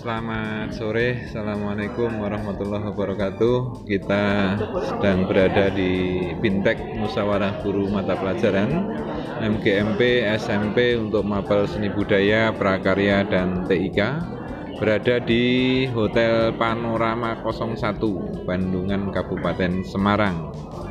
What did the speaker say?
Selamat sore, Assalamualaikum warahmatullahi wabarakatuh. Kita sedang berada di Bimtek Musyawarah Guru Mata Pelajaran MGMP, SMP untuk Mapel Seni Budaya, Prakarya, dan TIK. Berada di Hotel Panorama 01, Bandungan, Kabupaten Semarang.